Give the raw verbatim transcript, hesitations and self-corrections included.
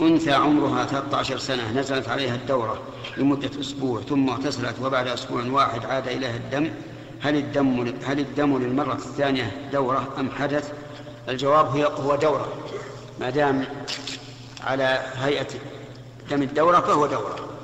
أنثى عمرها ثلاثة عشر سنة نزلت عليها الدورة لمدة أسبوع ثم اغتسلت وبعد أسبوع واحد عاد إليها الدم، هل الدم هل الدم للمرة الثانية دورة أم حدث؟ الجواب هو دورة، ما دام على هيئة دم الدورة فهو دورة.